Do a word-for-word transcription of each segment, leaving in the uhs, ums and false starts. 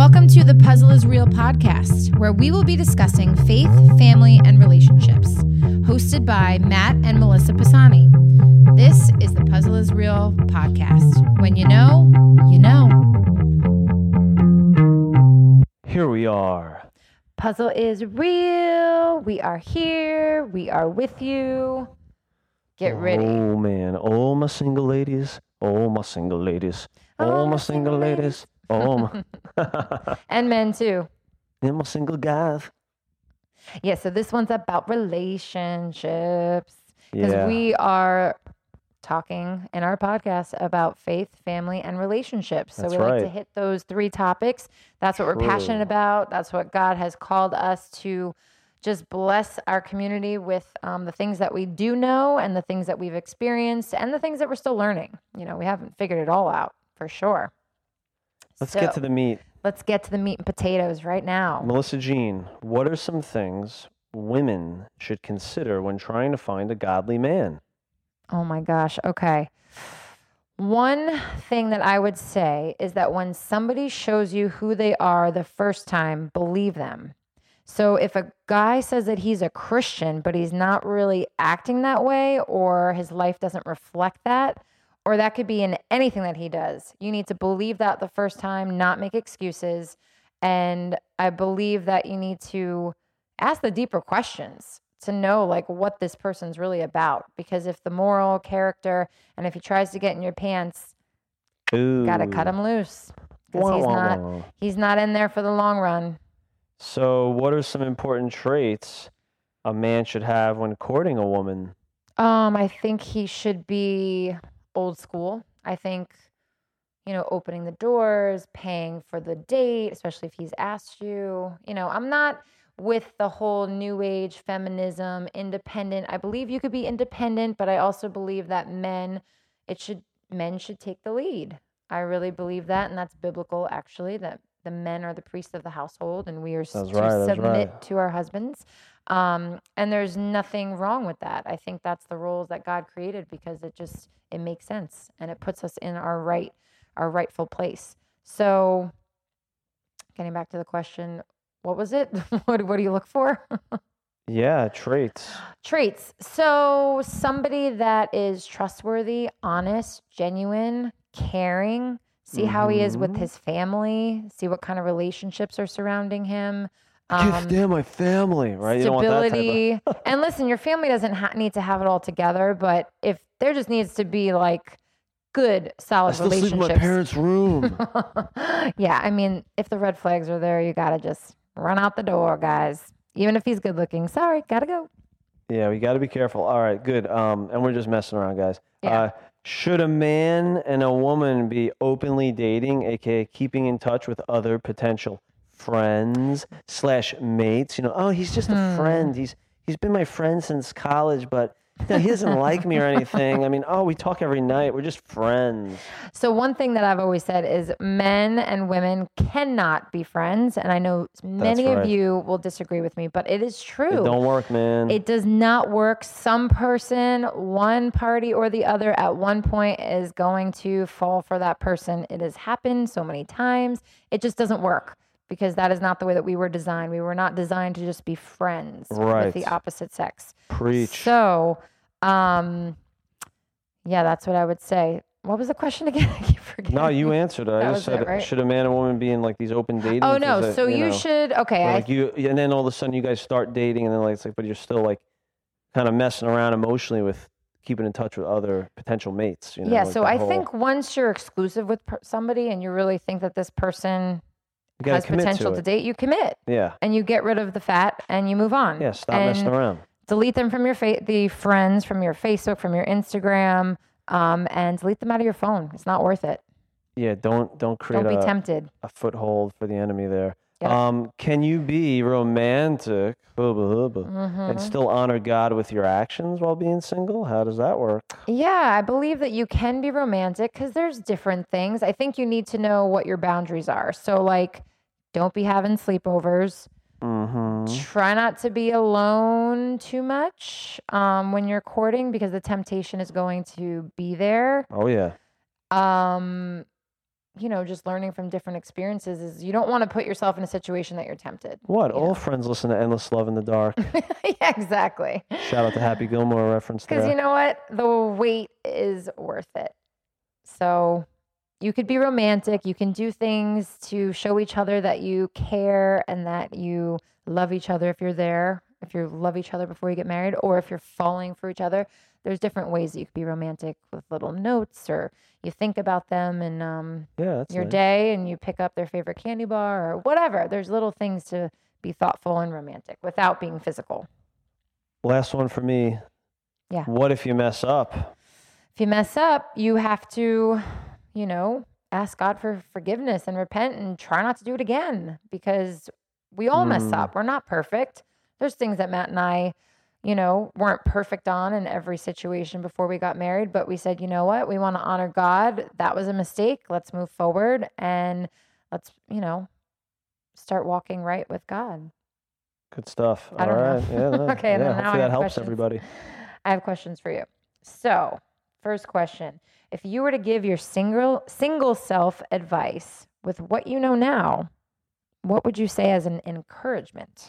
Welcome to the Puzzle is Real podcast, where we will be discussing faith, family, and relationships, hosted by Matt and Melissa Pisani. This is the Puzzle is Real podcast. When you know, you know. Here we are. Puzzle is real. We are here. We are with you. Get ready. Oh, man. Oh, my single ladies. Oh, my single ladies. Oh, my single ladies. Oh, my. And men, too. And my single guys. Yeah, so this one's about relationships. Because yeah. we are talking in our podcast about faith, family, and relationships. So That's we like right. to hit those three topics. That's what True. we're passionate about. That's what God has called us to just bless our community with um, the things that we do know and the things that we've experienced and the things that we're still learning. You know, we haven't figured it all out for sure. Let's so, get to the meat. Let's get to the meat and potatoes right now. Melissa Jean, what are some things women should consider when trying to find a godly man? Oh my gosh. Okay. One thing that I would say is that when somebody shows you who they are the first time, believe them. So if a guy says that he's a Christian, but he's not really acting that way, or his life doesn't reflect that, or that could be in anything that he does, you need to believe that the first time, not make excuses. And I believe that you need to ask the deeper questions to know like what this person's really about. Because if the moral character, and if he tries to get in your pants, Ooh. gotta cut him loose. Because he's not, he's not in there for the long run. So what are some important traits a man should have when courting a woman? Um, I think he should be old school. I think, you know, opening the doors, paying for the date, especially if he's asked you. You know, I'm not with the whole new age feminism, independent. I believe you could be independent, but I also believe that men, it should, men should take the lead. I really believe that, and that's biblical actually, that the men are the priests of the household, and we are that's to right, submit right. to our husbands. Um, and there's nothing wrong with that. I think that's the roles that God created because it just, it makes sense, and it puts us in our right, our rightful place. So getting back to the question, what was it? what, what do you look for? yeah, traits. Traits. So somebody that is trustworthy, honest, genuine, caring. See how he is with his family. See what kind of relationships are surrounding him. Um, I can't stand my family, right? Stability. You don't want that type of... And listen, your family doesn't ha- need to have it all together, but if there just needs to be like good, solid relationships. I still sleep in my parents' room. yeah, I mean, if the red flags are there, you got to just run out the door, guys. Even if he's good looking. Sorry, got to go. Yeah, we got to be careful. All right, good. Um, and we're just messing around, guys. Yeah. Uh, Should a man and a woman be openly dating, aka keeping in touch with other potential friends slash mates? You know, oh, he's just hmm. a friend. He's he's been my friend since college, but no, he doesn't like me or anything. I mean, oh, we talk every night. We're just friends. So one thing that I've always said is men and women cannot be friends. And I know many right. of you will disagree with me, but it is true. It don't work, man. It does not work. Some person, one party or the other at one point is going to fall for that person. It has happened so many times. It just doesn't work. Because that is not the way that we were designed. We were not designed to just be friends right. with the opposite sex. Preach. So, um, yeah, that's what I would say. What was the question again? I keep forgetting. No, you answered it. I just said, it, right? should a man and woman be in like these open dating? Oh no, that, so you, you know, should. Okay, like I... you, and then all of a sudden you guys start dating, and then like it's like, but you're still like kind of messing around emotionally with keeping in touch with other potential mates. You know, yeah. Like so I whole... think once you're exclusive with per- somebody, and you really think that this person has potential to, to date, you commit. Yeah. And you get rid of the fat and you move on. Yeah, stop messing around. Delete them from your fa- the friends, from your Facebook, from your Instagram, um, and delete them out of your phone. It's not worth it. Yeah, don't don't create don't be a, tempted. a foothold for the enemy there. Yeah. Um, can you be romantic mm-hmm. and still honor God with your actions while being single? How does that work? Yeah, I believe that you can be romantic because there's different things. I think you need to know what your boundaries are. So like, don't be having sleepovers. Mm-hmm. Try not to be alone too much um, when you're courting because the temptation is going to be there. Oh, yeah. Um, you know, just learning from different experiences is you don't want to put yourself in a situation that you're tempted. What? You all know? Friends listen to Endless Love in the Dark. Yeah, exactly. Shout out to Happy Gilmore reference there. Because you know what? The wait is worth it. So you could be romantic. You can do things to show each other that you care and that you love each other if you're there, if you love each other before you get married, or if you're falling for each other. There's different ways that you could be romantic with little notes, or you think about them and um, yeah, your nice. day, and you pick up their favorite candy bar or whatever. There's little things to be thoughtful and romantic without being physical. Last one for me. Yeah. What if you mess up? If you mess up, you have to, you know, ask God for forgiveness and repent and try not to do it again, because we all mm. mess up. We're not perfect. There's things that Matt and I, you know, weren't perfect on in every situation before we got married, but we said, you know what, we want to honor God. That was a mistake. Let's move forward and let's, you know, start walking right with God. Good stuff. I All right. Yeah, no. Okay. Yeah, then hopefully now that helps questions. Everybody. I have questions for you. So, first question, if you were to give your single, single self advice with what you know now, what would you say as an encouragement?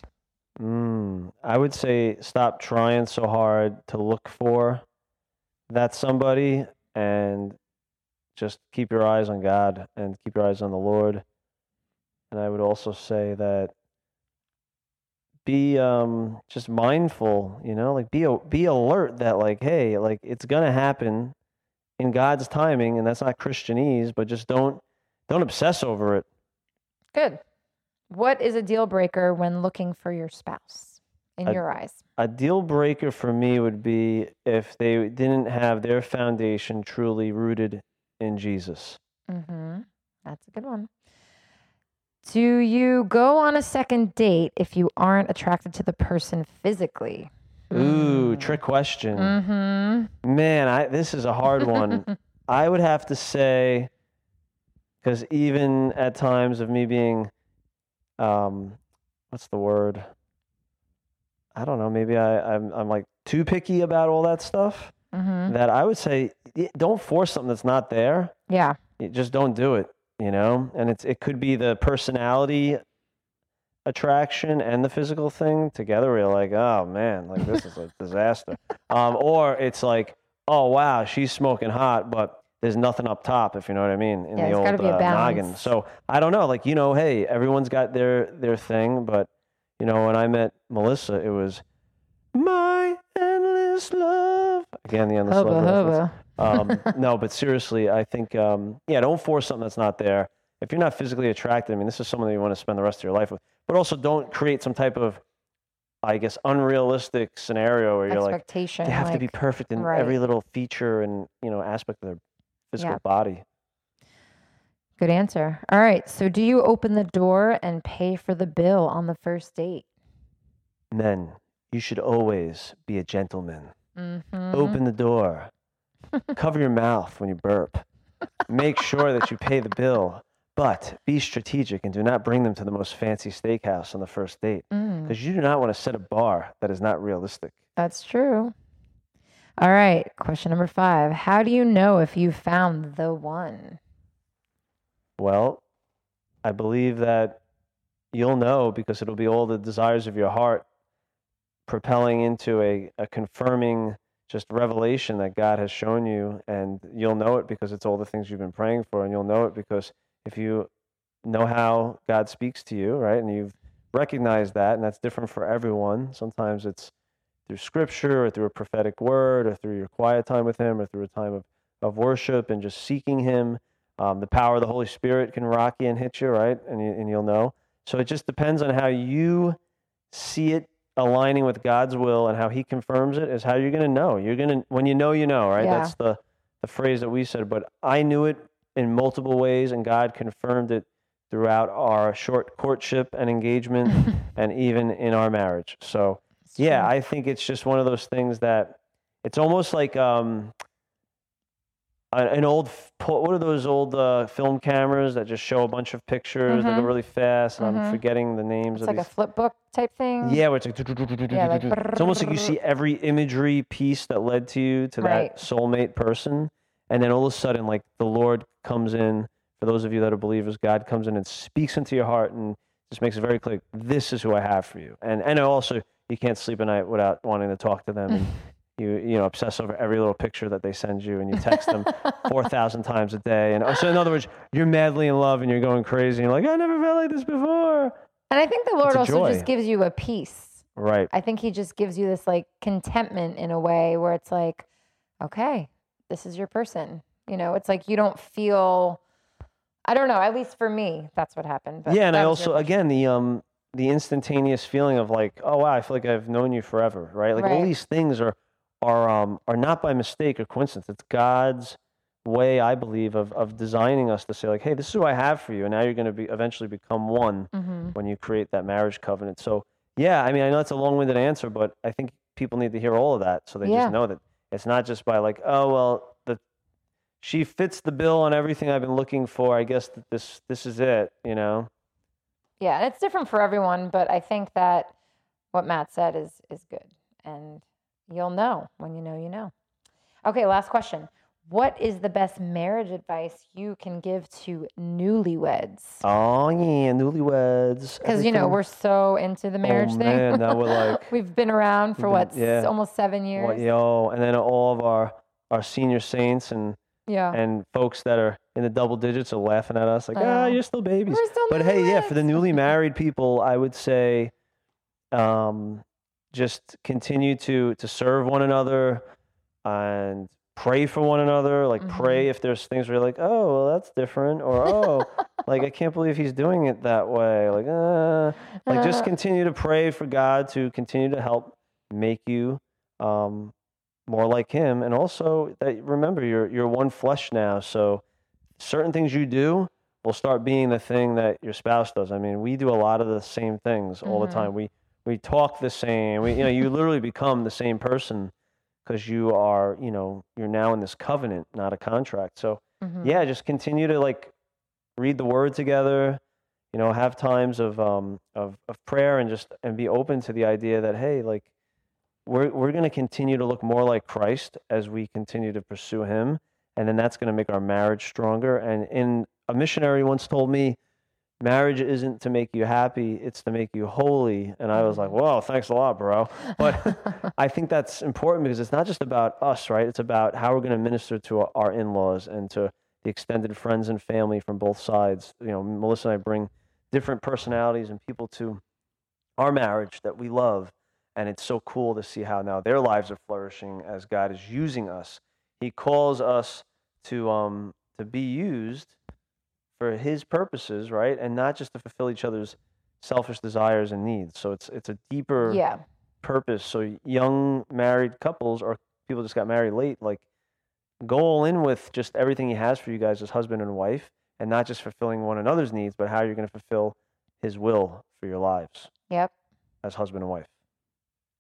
Mm, I would say stop trying so hard to look for that somebody, and just keep your eyes on God and keep your eyes on the Lord. And I would also say that be um, just mindful, you know, like be be alert that like, hey, like it's gonna happen in God's timing, and that's not Christianese, but just don't don't obsess over it. Good. What is a deal breaker when looking for your spouse in a, your eyes? A deal breaker for me would be if they didn't have their foundation truly rooted in Jesus. Mm-hmm. That's a good one. Do you go on a second date if you aren't attracted to the person physically? Ooh, mm. trick question. Mm-hmm. Man, I, this is a hard one. I would have to say, because even at times of me being... Um, what's the word? I don't know. Maybe I, I'm, I'm like too picky about all that stuff mm-hmm. that I would say, don't force something that's not there. Yeah. You just don't do it, you know? And it's, it could be the personality attraction and the physical thing together. We're like, oh man, like this is a disaster. Um, or it's like, oh wow, she's smoking hot, but there's nothing up top, if you know what I mean, in yeah, the old uh, noggin. So I don't know, like, you know, hey, everyone's got their, their thing, but, you know, when I met Melissa, it was my endless love. Again, the endless hubba, love. Hubba. Um, no, but seriously, I think, um, yeah, don't force something that's not there. If you're not physically attracted, I mean, this is someone that you want to spend the rest of your life with, but also don't create some type of, I guess, unrealistic scenario where you're like, they have like, to be perfect in right. every little feature and, you know, aspect of their physical yeah. body. Good answer. All right. So do you open the door and pay for the bill on the first date? Men, you should always be a gentleman. Mm-hmm. Open the door. Cover your mouth when you burp. Make sure that you pay the bill, but be strategic and do not bring them to the most fancy steakhouse on the first date, because mm. you do not want to set a bar that is not realistic. That's true. All right. Question number five. How do you know if you found the one? Well, I believe that you'll know because it'll be all the desires of your heart propelling into a, a confirming just revelation that God has shown you. And you'll know it because it's all the things you've been praying for. And you'll know it because if you know how God speaks to you, right? And you've recognized that, and that's different for everyone. Sometimes it's through scripture or through a prophetic word or through your quiet time with him or through a time of, of worship and just seeking him. Um, the power of the Holy Spirit can rock you and hit you, right? And, you, and you'll know. So it just depends on how you see it aligning with God's will, and how he confirms it is how you're going to know. You're going to, when you know, you know, right? Yeah. That's the, the phrase that we said, but I knew it in multiple ways, and God confirmed it throughout our short courtship and engagement and even in our marriage. So yeah, I think it's just one of those things that it's almost like um, an old, what are those old uh, film cameras that just show a bunch of pictures mm-hmm. that go really fast, and mm-hmm. I'm forgetting the names it's of like these. It's like a flip book type thing? Yeah, where it's like, yeah, like it's almost like you see every imagery piece that led to you to right. that soulmate person, and then all of a sudden, like, the Lord comes in For those of you that are believers, God comes in and speaks into your heart and just makes it very clear, this is who I have for you. And and also, you can't sleep at night without wanting to talk to them. And you you know obsess over every little picture that they send you, and you text them four thousand times a day. And so in other words, you're madly in love and you're going crazy. And you're like, I never felt like this before. And I think the Lord also just gives you a peace. Right. I think he just gives you this like contentment in a way where it's like, okay, this is your person. You know, it's like you don't feel, I don't know, at least for me, that's what happened. But yeah, and I also, again, the um the instantaneous feeling of like, oh, wow, I feel like I've known you forever, right? Like right. all these things are are um are not by mistake or coincidence. It's God's way, I believe, of of designing us to say like, hey, this is what I have for you, and now you're going to be eventually become one mm-hmm. when you create that marriage covenant. So yeah, I mean, I know it's a long-winded answer, but I think people need to hear all of that so they yeah. just know that it's not just by like, oh well, the she fits the bill on everything I've been looking for. I guess that this this is it, you know. Yeah, and it's different for everyone, but I think that what Matt said is is good, and you'll know when you know you know. Okay, last question. What is the best marriage advice you can give to newlyweds? Oh, yeah, newlyweds. Because, you know, we're so into the marriage oh, thing. Man, now we're like... We've been around for, what, been, yeah. almost seven years? Well, yo, and then all of our, our senior saints and yeah. and folks that are in the double digits are laughing at us like, ah, oh, you're still babies. We're still But, hey, yeah, for the newly married people, I would say um, just continue to, to serve one another and... pray for one another, like mm-hmm. pray if there's things where you're like, oh, well, that's different, or oh, like I can't believe he's doing it that way. Like, uh, like uh, just continue to pray for God to continue to help make you um, more like Him, and also that remember you're you're one flesh now. So certain things you do will start being the thing that your spouse does. I mean, we do a lot of the same things mm-hmm. all the time. We we talk the same. We you know you literally become the same person. Because you are, you know, you're now in this covenant, not a contract. So, mm-hmm. yeah, just continue to like read the Word together, you know, have times of um of, of prayer, and just and be open to the idea that hey, like we're we're going to continue to look more like Christ as we continue to pursue Him, and then that's going to make our marriage stronger. And in a missionary once told me, marriage isn't to make you happy, it's to make you holy. And I was like, whoa, thanks a lot, bro. But I think that's important because it's not just about us, right? It's about how we're going to minister to our in-laws and to the extended friends and family from both sides. You know, Melissa and I bring different personalities and people to our marriage that we love. And it's so cool to see how now their lives are flourishing as God is using us. He calls us to um, to be used for His purposes, right? And not just to fulfill each other's selfish desires and needs. So it's it's a deeper yeah. purpose. So young married couples or people just got married late, like go all in with just everything He has for you guys as husband and wife, and not just fulfilling one another's needs, but how you're going to fulfill His will for your lives. Yep. As husband and wife.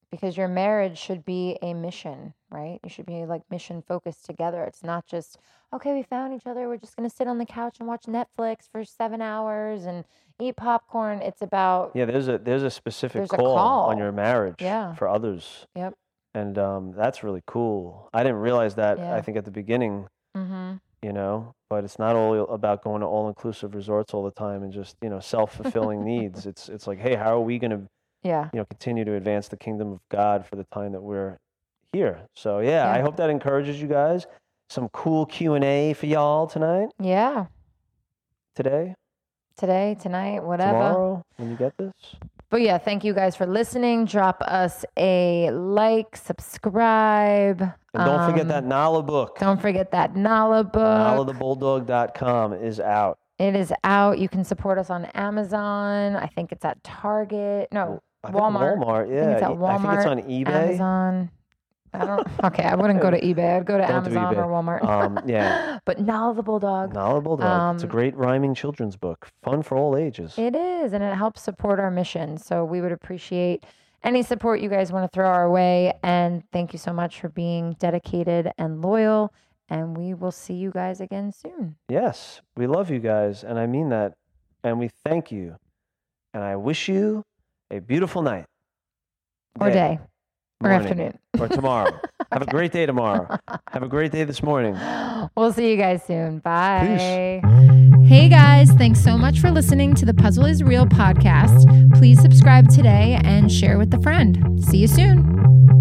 Because your marriage should be a mission, right? You should be like mission focused together. It's not just, okay, we found each other, we're just going to sit on the couch and watch Netflix for seven hours and eat popcorn. It's about... Yeah, there's a there's a specific there's call, a call on your marriage yeah. for others. Yep. And um, that's really cool. I didn't realize that, yeah. I think, at the beginning, mm-hmm. you know, but it's not all about going to all-inclusive resorts all the time and just, you know, self-fulfilling needs. It's it's like, hey, how are we going to... Yeah. You know, continue to advance the kingdom of God for the time that we're here. So yeah, yeah. I hope that encourages you guys. Some cool Q and A for y'all tonight. Yeah. Today. Today, tonight, whatever. Tomorrow, when you get this. But yeah, thank you guys for listening. Drop us a like, subscribe. And don't um, forget that Nala book. Don't forget that Nala book. Nala the Bulldog dot com is out. It is out. You can support us on Amazon. I think it's at Target. No. I Walmart. Walmart, yeah. I think it's at Walmart. I think it's on eBay. Amazon. I don't. Okay, I wouldn't go to eBay. I'd go to don't Amazon or Walmart. Um, yeah. But Nala the Bulldog. Nala the Bulldog. Um, it's a great rhyming children's book. Fun for all ages. It is, and it helps support our mission. So we would appreciate any support you guys want to throw our way. And thank you so much for being dedicated and loyal. And we will see you guys again soon. Yes, we love you guys, and I mean that. And we thank you. And I wish you a beautiful night. Or day. day. Morning, or afternoon. Or tomorrow. Have a great day tomorrow. Have a great day this morning. We'll see you guys soon. Bye. Peace. Hey guys, thanks so much for listening to the Puzzle is Real podcast. Please subscribe today and share with a friend. See you soon.